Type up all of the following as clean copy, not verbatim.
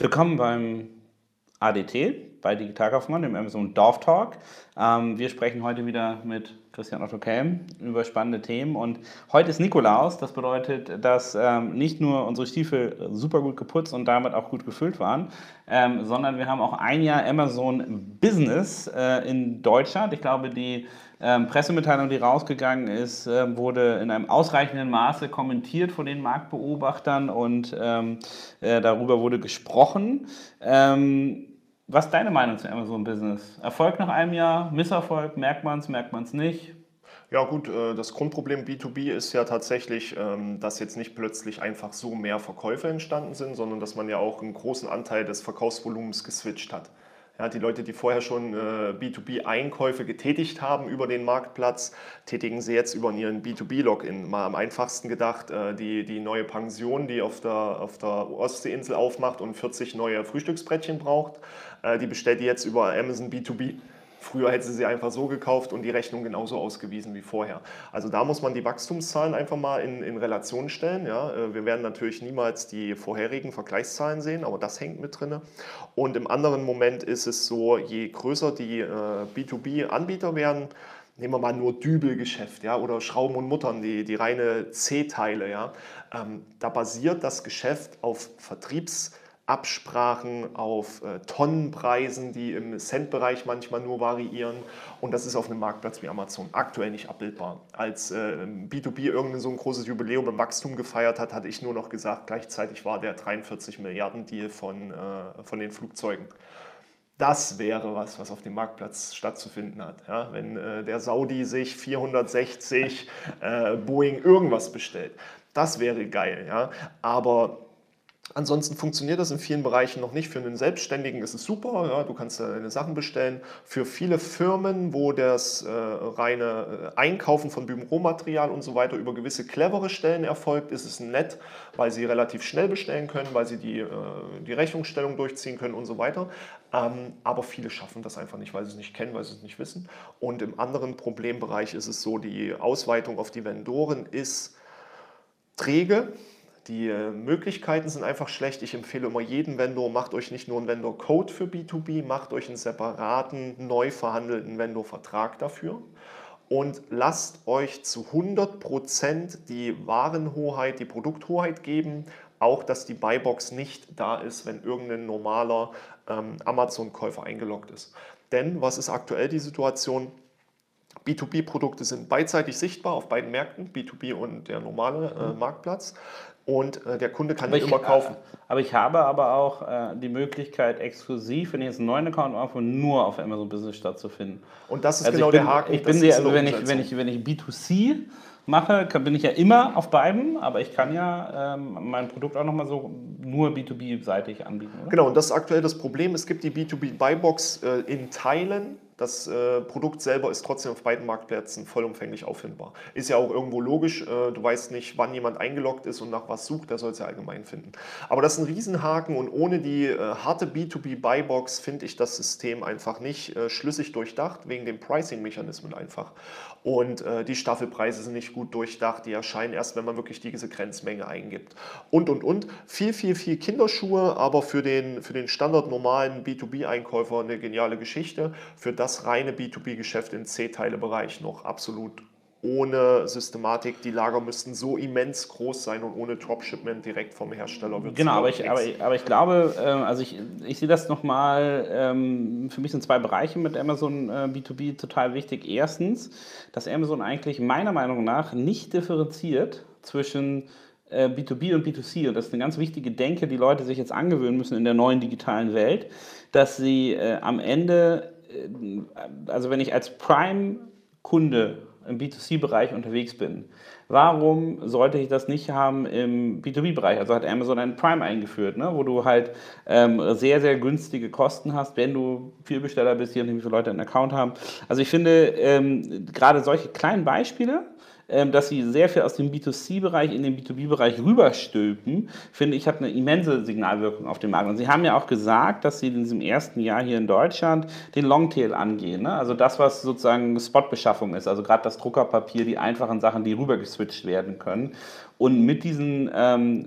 Willkommen beim ADT, bei Digitalkaufmann, im Amazon Dorf Talk. Wir sprechen heute wieder mit Christian Otto Kelm über spannende Themen. Und heute ist Nikolaus. Das bedeutet, dass nicht nur unsere Stiefel super gut geputzt und damit auch gut gefüllt waren, sondern wir haben auch ein Jahr Amazon Business in Deutschland. Ich glaube, die Pressemitteilung, die rausgegangen ist, wurde in einem ausreichenden Maße kommentiert von den Marktbeobachtern und darüber wurde gesprochen. Was ist deine Meinung zu Amazon Business? Erfolg nach einem Jahr, Misserfolg, merkt man es nicht? Ja gut, das Grundproblem B2B ist ja tatsächlich, dass jetzt nicht plötzlich einfach so mehr Verkäufe entstanden sind, sondern dass man ja auch einen großen Anteil des Verkaufsvolumens geswitcht hat. Ja, die Leute, die vorher schon B2B-Einkäufe getätigt haben über den Marktplatz, tätigen sie jetzt über ihren B2B-Login. Mal am einfachsten gedacht, die neue Pension, die auf der Ostseeinsel aufmacht und 40 neue Frühstücksbrettchen braucht, die bestellt die jetzt über Amazon B2B. Früher hätte sie einfach so gekauft und die Rechnung genauso ausgewiesen wie vorher. Also da muss man die Wachstumszahlen einfach mal in Relation stellen. Ja. Wir werden natürlich niemals die vorherigen Vergleichszahlen sehen, aber das hängt mit drin. Und im anderen Moment ist es so, je größer die B2B-Anbieter werden, nehmen wir mal nur Dübelgeschäft, ja, oder Schrauben und Muttern, die reine C-Teile. Ja. Da basiert das Geschäft auf Vertriebsabsprachen, auf Tonnenpreisen, die im Centbereich manchmal nur variieren, und das ist auf einem Marktplatz wie Amazon aktuell nicht abbildbar. Als B2B irgendein so ein großes Jubiläum im Wachstum gefeiert hat, hatte ich nur noch gesagt, gleichzeitig war der 43 Milliarden Deal von den Flugzeugen. Das wäre was auf dem Marktplatz stattzufinden hat. Ja, wenn der Saudi sich 460 Boeing irgendwas bestellt, das wäre geil. Ja, aber ansonsten funktioniert das in vielen Bereichen noch nicht. Für einen Selbstständigen ist es super, ja, du kannst deine Sachen bestellen. Für viele Firmen, wo das reine Einkaufen von Büromaterial und so weiter über gewisse clevere Stellen erfolgt, ist es nett, weil sie relativ schnell bestellen können, weil sie die Rechnungsstellung durchziehen können und so weiter. Aber viele schaffen das einfach nicht, weil sie es nicht kennen, weil sie es nicht wissen. Und im anderen Problembereich ist es so, die Ausweitung auf die Vendoren ist träge. Die Möglichkeiten sind einfach schlecht. Ich empfehle immer jedem Vendor, macht euch nicht nur einen Vendor-Code für B2B, macht euch einen separaten, neu verhandelten Vendor-Vertrag dafür und lasst euch zu 100% die Warenhoheit, die Produkthoheit geben, auch dass die Buybox nicht da ist, wenn irgendein normaler Amazon-Käufer eingeloggt ist. Denn was ist aktuell die Situation? B2B-Produkte sind beidseitig sichtbar auf beiden Märkten, B2B und der normale Marktplatz. Und der Kunde kann nicht immer kaufen. Aber ich habe aber auch die Möglichkeit, exklusiv, wenn ich jetzt einen neuen Account mache, nur auf Amazon Business stattzufinden. Und das ist also genau der Haken. Wenn ich B2C mache, bin ich ja immer auf beiden, aber ich kann ja mein Produkt auch nochmal so nur B2B-seitig anbieten. Oder? Genau, und das ist aktuell das Problem. Es gibt die B2B-Buybox in Teilen. Das Produkt selber ist trotzdem auf beiden Marktplätzen vollumfänglich auffindbar. Ist ja auch irgendwo logisch, du weißt nicht, wann jemand eingeloggt ist und nach was sucht, der soll es ja allgemein finden. Aber das ist ein Riesenhaken, und ohne die harte B2B-Buybox finde ich das System einfach nicht schlüssig durchdacht, wegen dem Pricing-Mechanismen einfach. Und die Staffelpreise sind nicht gut durchdacht, die erscheinen erst, wenn man wirklich diese Grenzmenge eingibt. Und. Viel Kinderschuhe, aber für den standardnormalen B2B-Einkäufer eine geniale Geschichte, für das reine B2B-Geschäft in C-Teile-Bereich noch absolut ohne Systematik, die Lager müssten so immens groß sein und ohne Dropshipment direkt vom Hersteller wird es. Genau, aber ich glaube, also ich sehe das nochmal, für mich sind zwei Bereiche mit Amazon B2B total wichtig. Erstens, dass Amazon eigentlich meiner Meinung nach nicht differenziert zwischen B2B und B2C, und das ist eine ganz wichtige Denke, die Leute sich jetzt angewöhnen müssen in der neuen digitalen Welt, dass sie am Ende, also wenn ich als Prime-Kunde im B2C-Bereich unterwegs bin, warum sollte ich das nicht haben im B2B-Bereich? Also hat Amazon einen Prime eingeführt, ne? Wo du halt sehr, sehr günstige Kosten hast, wenn du Vielbesteller bist, je nachdem, wie viele Leute einen Account haben. Also ich finde, gerade solche kleinen Beispiele, dass sie sehr viel aus dem B2C-Bereich in den B2B-Bereich rüberstülpen, finde ich, hat eine immense Signalwirkung auf dem Markt. Und sie haben ja auch gesagt, dass sie in diesem ersten Jahr hier in Deutschland den Longtail angehen, ne? Also das, was sozusagen Spotbeschaffung ist, also gerade das Druckerpapier, die einfachen Sachen, die rübergeswitcht werden können. Und mit diesen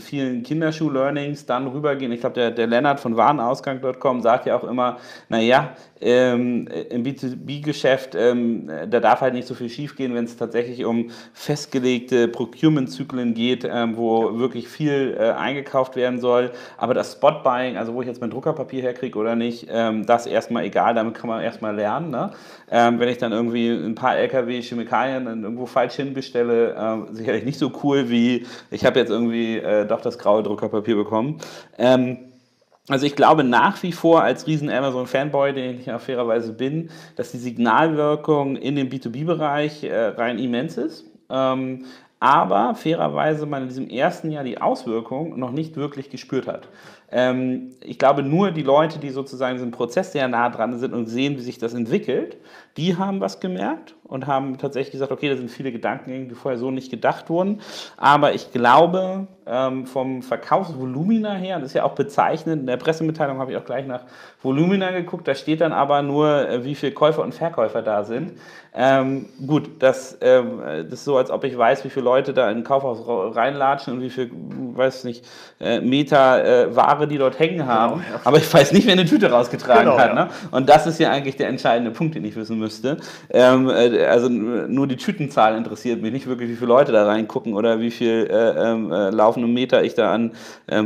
vielen Kinderschuh-Learnings dann rübergehen. Ich glaube, der Lennart von Warenausgang.com sagt ja auch immer, naja, im B2B-Geschäft, da darf halt nicht so viel schief gehen, wenn es tatsächlich um festgelegte Procurement-Zyklen geht, wo wirklich viel eingekauft werden soll. Aber das Spot-Buying, also wo ich jetzt mein Druckerpapier herkriege oder nicht, das erstmal egal, damit kann man erstmal lernen, ne? Wenn ich dann irgendwie ein paar LKW-Chemikalien dann irgendwo falsch hinbestelle, sicherlich nicht so cool wie ich habe jetzt irgendwie doch das graue Druckerpapier bekommen. Also ich glaube nach wie vor als riesen Amazon-Fanboy, den ich ja fairerweise bin, dass die Signalwirkung in dem B2B-Bereich rein immens ist. Aber fairerweise man in diesem ersten Jahr die Auswirkung noch nicht wirklich gespürt hat. Ich glaube, nur die Leute, die sozusagen diesem Prozess sehr nah dran sind und sehen, wie sich das entwickelt, die haben was gemerkt und haben tatsächlich gesagt, okay, da sind viele Gedanken, die vorher so nicht gedacht wurden. Aber ich glaube, vom Verkaufsvolumina her, das ist ja auch bezeichnend, in der Pressemitteilung habe ich auch gleich nach Volumina geguckt, da steht dann aber nur, wie viele Käufer und Verkäufer da sind. Gut, das ist so, als ob ich weiß, wie viele Leute da in ein Kaufhaus reinlatschen und wie viel, weiß nicht, Meter Ware, die dort hängen haben. Genau, ja. Aber ich weiß nicht, wer eine Tüte rausgetragen hat. Ja. Ne? Und das ist ja eigentlich der entscheidende Punkt, den ich wissen müsste. Also nur die Tütenzahl interessiert mich, nicht wirklich, wie viele Leute da reingucken oder wie viel laufende Meter ich da an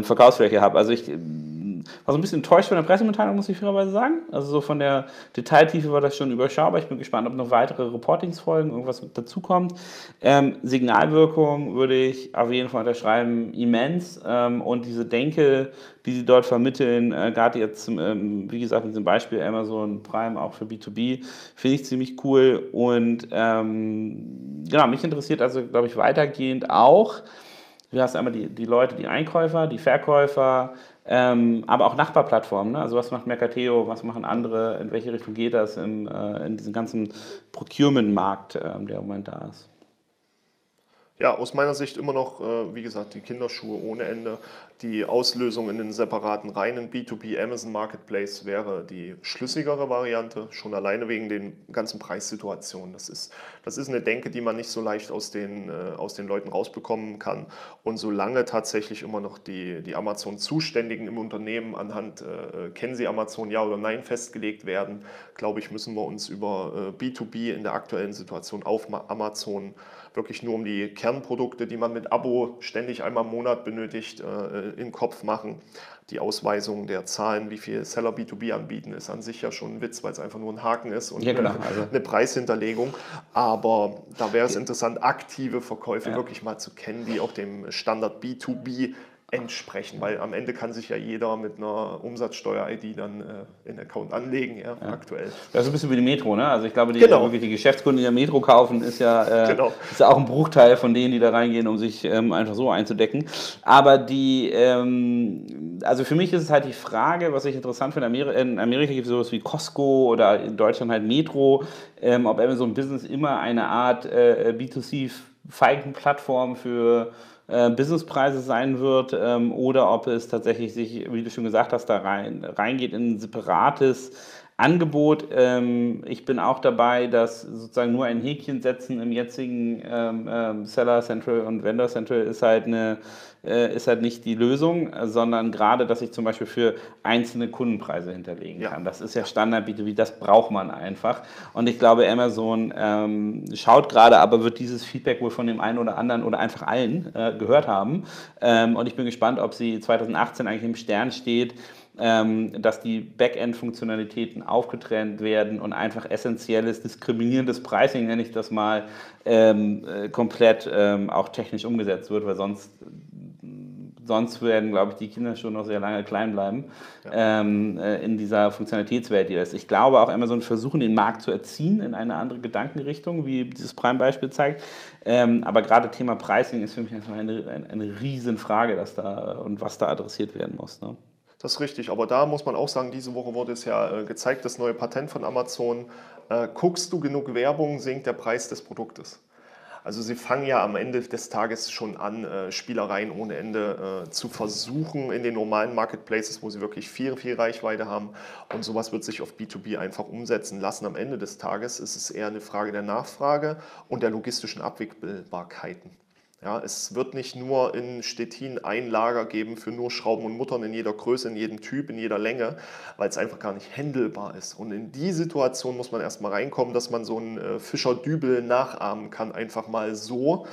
Verkaufsfläche habe. Also ich war so ein bisschen enttäuscht von der Pressemitteilung, muss ich fairerweise sagen. Also so von der Detailtiefe war das schon überschaubar. Ich bin gespannt, ob noch weitere Reportingsfolgen, irgendwas dazukommt. Signalwirkung würde ich auf jeden Fall unterschreiben, immens. Und diese Denke, die sie dort vermitteln, gerade jetzt, wie gesagt, mit diesem Beispiel Amazon Prime auch für B2B, finde ich ziemlich cool. Und genau, mich interessiert also, glaube ich, weitergehend auch, du hast einmal die Leute, die Einkäufer, die Verkäufer, aber auch Nachbarplattformen, ne? Also was macht Mercateo, was machen andere, in welche Richtung geht das in diesem ganzen Procurement-Markt, der im Moment da ist? Ja, aus meiner Sicht immer noch, wie gesagt, die Kinderschuhe ohne Ende. Die Auslösung in den separaten reinen B2B Amazon Marketplace wäre die schlüssigere Variante, schon alleine wegen den ganzen Preissituationen. Das ist eine Denke, die man nicht so leicht aus den Leuten rausbekommen kann. Und solange tatsächlich immer noch die Amazon-Zuständigen im Unternehmen anhand, kennen sie Amazon, ja oder nein, festgelegt werden, glaube ich, müssen wir uns über B2B in der aktuellen Situation auf Amazon wirklich nur um die Kernprodukte, die man mit Abo ständig einmal im Monat benötigt, in den Kopf machen. Die Ausweisung der Zahlen, wie viel Seller B2B anbieten, ist an sich ja schon ein Witz, weil es einfach nur ein Haken ist und ja, genau, also eine Preishinterlegung. Aber da wäre es interessant, aktive Verkäufe wirklich mal zu kennen, die auch dem Standard B2B entsprechen, weil am Ende kann sich ja jeder mit einer Umsatzsteuer-ID dann in Account anlegen, aktuell. Das ist ein bisschen wie die Metro, ne? Also ich glaube, wirklich die Geschäftskunden, die der Metro kaufen, ist ja auch ein Bruchteil von denen, die da reingehen, um sich einfach so einzudecken. Aber also für mich ist es halt die Frage, was ich interessant finde, in Amerika gibt es sowas wie Costco oder in Deutschland halt Metro, ob Amazon Business immer eine Art B2C-Feigenplattform für Businesspreise sein wird oder ob es tatsächlich sich, wie du schon gesagt hast, da reingeht in ein separates Angebot, ich bin auch dabei, dass sozusagen nur ein Häkchen setzen im jetzigen Seller Central und Vendor Central ist halt nicht die Lösung, sondern gerade, dass ich zum Beispiel für einzelne Kundenpreise hinterlegen kann. Das ist ja Standard B2B, das braucht man einfach. Und ich glaube, Amazon schaut gerade, aber wird dieses Feedback wohl von dem einen oder anderen oder einfach allen gehört haben. Und ich bin gespannt, ob sie 2018 eigentlich im Stern steht, dass die Backend-Funktionalitäten aufgetrennt werden und einfach essentielles, diskriminierendes Pricing, nenne ich das mal, komplett auch technisch umgesetzt wird, weil sonst werden, glaube ich, die Kinder schon noch sehr lange klein bleiben in dieser Funktionalitätswelt, die das ist. Ich glaube auch, Amazon versuchen, den Markt zu erziehen in eine andere Gedankenrichtung, wie dieses Prime-Beispiel zeigt. Aber gerade Thema Pricing ist für mich einfach eine Riesenfrage, was da adressiert werden muss, ne? Das ist richtig, aber da muss man auch sagen, diese Woche wurde es ja gezeigt, das neue Patent von Amazon. Guckst du genug Werbung, sinkt der Preis des Produktes. Also sie fangen ja am Ende des Tages schon an, Spielereien ohne Ende zu versuchen in den normalen Marketplaces, wo sie wirklich viel, viel Reichweite haben. Und sowas wird sich auf B2B einfach umsetzen lassen. Am Ende des Tages ist es eher eine Frage der Nachfrage und der logistischen Abwickelbarkeiten. Ja, es wird nicht nur in Stettin ein Lager geben für nur Schrauben und Muttern in jeder Größe, in jedem Typ, in jeder Länge, weil es einfach gar nicht handelbar ist. Und in die Situation muss man erstmal reinkommen, dass man so einen Fischer Dübel nachahmen kann, einfach mal so.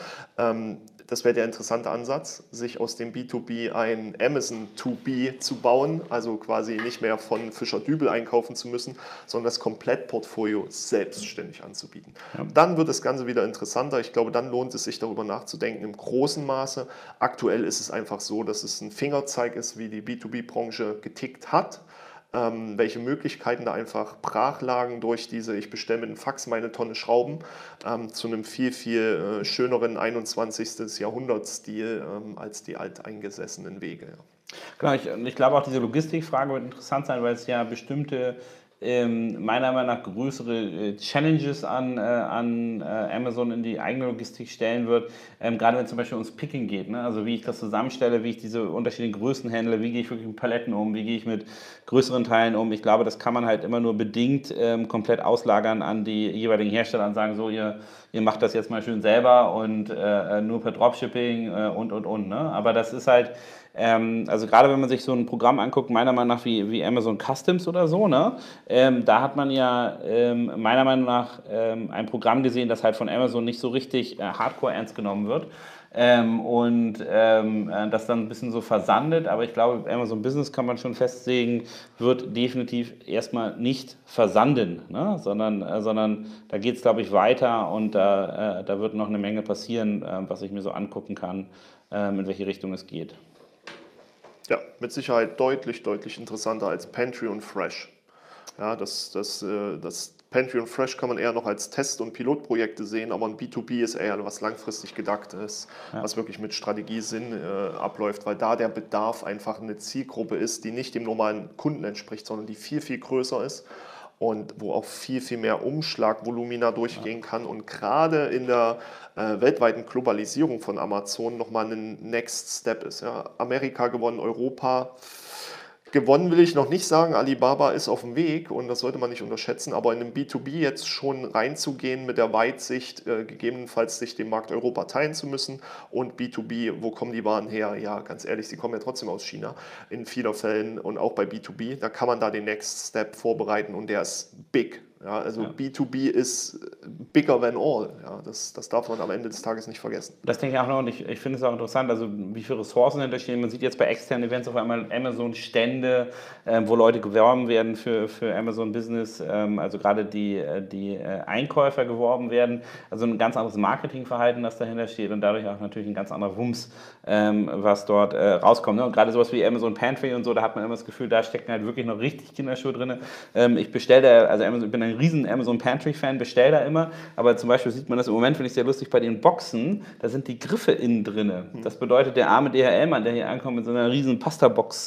Das wäre der interessante Ansatz, sich aus dem B2B ein Amazon 2B zu bauen, also quasi nicht mehr von Fischer Dübel einkaufen zu müssen, sondern das Komplettportfolio selbstständig anzubieten. Ja. Dann wird das Ganze wieder interessanter. Ich glaube, dann lohnt es sich, darüber nachzudenken im großen Maße. Aktuell ist es einfach so, dass es ein Fingerzeig ist, wie die B2B-Branche getickt hat, welche Möglichkeiten da einfach brach lagen durch diese, ich bestelle mit einem Fax meine Tonne Schrauben, zu einem viel, viel schöneren 21. Jahrhundertstil als die alteingesessenen Wege. Ja. Genau, ich glaube auch diese Logistikfrage wird interessant sein, weil es ja bestimmte, meiner Meinung nach größere Challenges an Amazon in die eigene Logistik stellen wird, gerade wenn es zum Beispiel ums Picking geht, ne? Also wie ich das zusammenstelle, wie ich diese unterschiedlichen Größen handle, wie gehe ich wirklich mit Paletten um, wie gehe ich mit größeren Teilen um. Ich glaube, das kann man halt immer nur bedingt komplett auslagern an die jeweiligen Hersteller und sagen, so ihr macht das jetzt mal schön selber und nur per Dropshipping und. Ne? Aber das ist halt, also gerade wenn man sich so ein Programm anguckt, meiner Meinung nach wie Amazon Customs oder so, ne? Da hat man ja meiner Meinung nach ein Programm gesehen, das halt von Amazon nicht so richtig hardcore ernst genommen wird. Das dann ein bisschen so versandet, aber ich glaube, Amazon Business, kann man schon festlegen, wird definitiv erstmal nicht versanden, ne? sondern da geht es, glaube ich, weiter und da wird noch eine Menge passieren, was ich mir so angucken kann, in welche Richtung es geht. Ja, mit Sicherheit deutlich, deutlich interessanter als Pantry und Fresh. Ja, das Pantry und Fresh kann man eher noch als Test- und Pilotprojekte sehen, aber ein B2B ist eher was langfristig gedacht ist, was wirklich mit Strategie Sinn abläuft, weil da der Bedarf einfach eine Zielgruppe ist, die nicht dem normalen Kunden entspricht, sondern die viel, viel größer ist und wo auch viel, viel mehr Umschlagvolumina durchgehen kann und gerade in der weltweiten Globalisierung von Amazon nochmal ein Next Step ist. Ja. Amerika gewonnen, Europa gewonnen will ich noch nicht sagen, Alibaba ist auf dem Weg und das sollte man nicht unterschätzen, aber in einem B2B jetzt schon reinzugehen mit der Weitsicht, gegebenenfalls sich den Markt Europa teilen zu müssen und B2B, wo kommen die Waren her? Ja, ganz ehrlich, sie kommen ja trotzdem aus China in vielen Fällen und auch bei B2B, da kann man da den Next Step vorbereiten und der ist big. Ja, also B2B ist bigger than all. Ja, das darf man am Ende des Tages nicht vergessen. Das denke ich auch noch und ich finde es auch interessant, also wie viele Ressourcen hinterstehen. Man sieht jetzt bei externen Events auf einmal Amazon-Stände, wo Leute geworben werden für Amazon Business, also gerade die Einkäufer geworben werden. Also ein ganz anderes Marketingverhalten, das dahinter steht und dadurch auch natürlich ein ganz anderer Wumms, was dort rauskommt. Ne? Und gerade sowas wie Amazon Pantry und so, da hat man immer das Gefühl, da stecken halt wirklich noch richtig Kinderschuhe drin. Ich bestelle, also Amazon, ich bin ein riesen Amazon Pantry-Fan, bestelle da immer, aber zum Beispiel sieht man das im Moment, finde ich sehr lustig, bei den Boxen, da sind die Griffe innen drin. Das bedeutet, der arme DHL-Mann, der hier ankommt mit so einer riesen Pasta-Box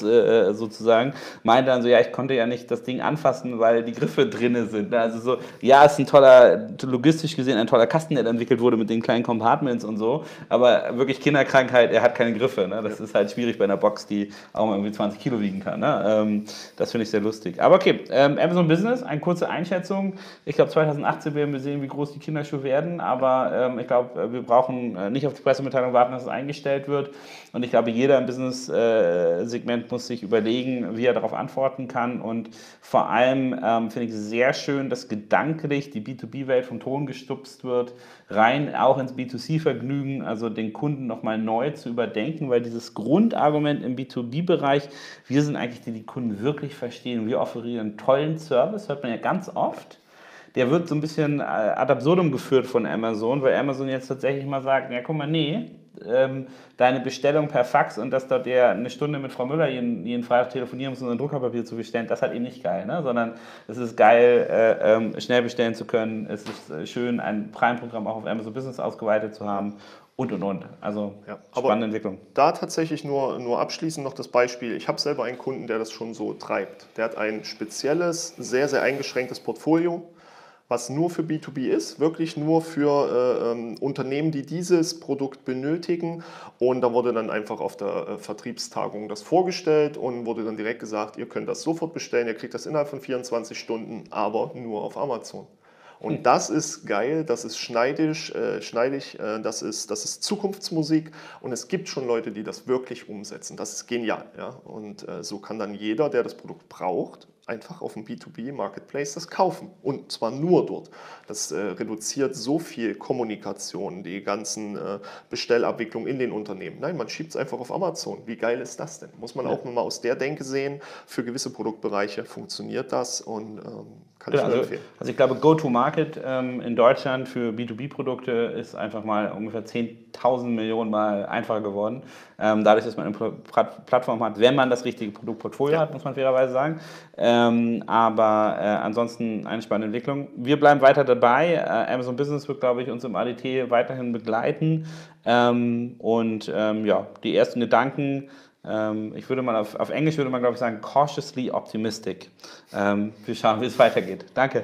sozusagen, meint dann so, ja, ich konnte ja nicht das Ding anfassen, weil die Griffe drin sind. Also so, ja, ist ein toller, logistisch gesehen ein toller Kasten, der entwickelt wurde mit den kleinen Compartments und so, aber wirklich Kinderkrankheit, er hat keine Griffe. Ne? Das ist halt schwierig bei einer Box, die auch mal irgendwie 20 Kilo wiegen kann. Ne? Das finde ich sehr lustig. Aber okay, Amazon Business, eine kurze Einschätzung. Ich glaube, 2018 werden wir sehen, wie groß die Kinderschuhe werden, aber ich glaube, wir brauchen nicht auf die Pressemitteilung warten, dass es eingestellt wird. Und ich glaube, jeder im Business-Segment muss sich überlegen, wie er darauf antworten kann. Und vor allem finde ich es sehr schön, dass gedanklich die B2B-Welt vom Ton gestupst wird, rein auch ins B2C-Vergnügen, also den Kunden nochmal neu zu überdenken, weil dieses Grundargument im B2B-Bereich, wir sind eigentlich die, die Kunden wirklich verstehen, wir offerieren tollen Service, hört man ja ganz oft. Der wird so ein bisschen ad absurdum geführt von Amazon, weil Amazon jetzt tatsächlich mal sagt, ja guck mal, nee, deine Bestellung per Fax und dass dort der eine Stunde mit Frau Müller jeden Freitag telefonieren muss, um ein Druckerpapier zu bestellen, das ist halt eben nicht geil, ne? Sondern es ist geil, schnell bestellen zu können, es ist schön, ein Prime-Programm auch auf Amazon Business ausgeweitet zu haben und, und. Also ja, spannende Entwicklung. Da tatsächlich nur abschließend noch das Beispiel. Ich habe selber einen Kunden, der das schon so treibt. Der hat ein spezielles, sehr, sehr eingeschränktes Portfolio, was nur für B2B ist, wirklich nur für Unternehmen, die dieses Produkt benötigen. Und da wurde dann einfach auf der Vertriebstagung das vorgestellt und wurde dann direkt gesagt, ihr könnt das sofort bestellen, ihr kriegt das innerhalb von 24 Stunden, aber nur auf Amazon. Und das ist geil, das ist schneidig, das ist Zukunftsmusik und es gibt schon Leute, die das wirklich umsetzen. Das ist genial. Ja? Und so kann dann jeder, der das Produkt braucht, einfach auf dem B2B-Marketplace das kaufen und zwar nur dort. Das reduziert so viel Kommunikation, die ganzen Bestellabwicklungen in den Unternehmen. Nein, man schiebt es einfach auf Amazon. Wie geil ist das denn? Muss man auch nochmal aus der Denke sehen, für gewisse Produktbereiche funktioniert das und kann ich nur empfehlen. Also ich glaube, Go-to-Market in Deutschland für B2B-Produkte ist einfach mal ungefähr 10.000 Millionen Mal einfacher geworden. Dadurch, dass man eine Plattform hat, wenn man das richtige Produktportfolio hat, muss man fairerweise sagen. Aber ansonsten eine spannende Entwicklung. Wir bleiben weiter dabei. Amazon Business wird, glaube ich, uns im ADT weiterhin begleiten. Ja, die ersten Gedanken, ich würde mal auf Englisch, glaube ich, sagen, cautiously optimistic. Wir schauen, wie es weitergeht. Danke.